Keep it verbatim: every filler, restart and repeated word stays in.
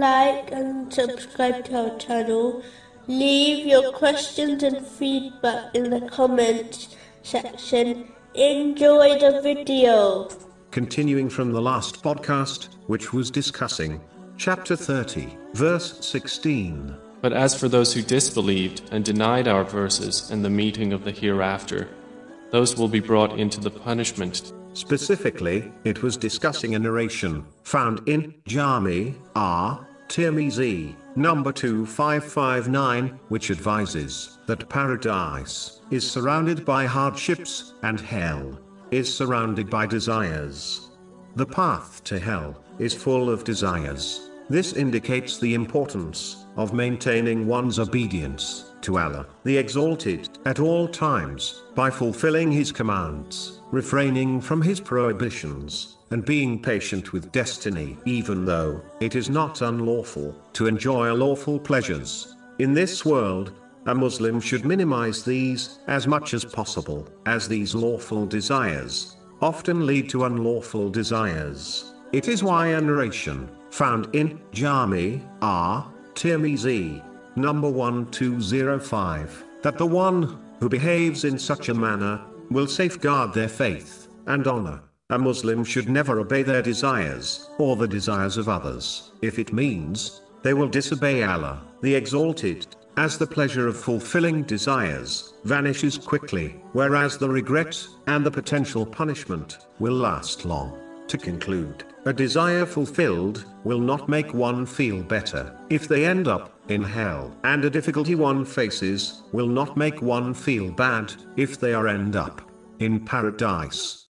like and subscribe to our channel. Leave your questions and feedback in the comments section. Enjoy the video. Continuing from the last podcast, which was discussing chapter thirty, verse sixteen. But as for those who disbelieved and denied our verses and the meeting of the hereafter, those will be brought into the punishment. Specifically, it was discussing a narration found in Jami' at-Tirmidhi, number two five five nine, which advises that paradise is surrounded by hardships and hell is surrounded by desires. The path to hell is full of desires. This indicates the importance of maintaining one's obedience to Allah, the Exalted, at all times, by fulfilling His commands, refraining from His prohibitions, and being patient with destiny, even though it is not unlawful to enjoy lawful pleasures in this world. A Muslim should minimize these as much as possible, as these lawful desires often lead to unlawful desires. It is why a narration found in Jami' at-Tirmidhi, number one two zero five, that the one who behaves in such a manner will safeguard their faith and honor. A Muslim should never obey their desires or the desires of others, if it means they will disobey Allah, the Exalted, as the pleasure of fulfilling desires vanishes quickly, whereas the regret and the potential punishment will last long. To conclude, a desire fulfilled will not make one feel better if they end up in hell, and a difficulty one faces will not make one feel bad if they are end up in paradise.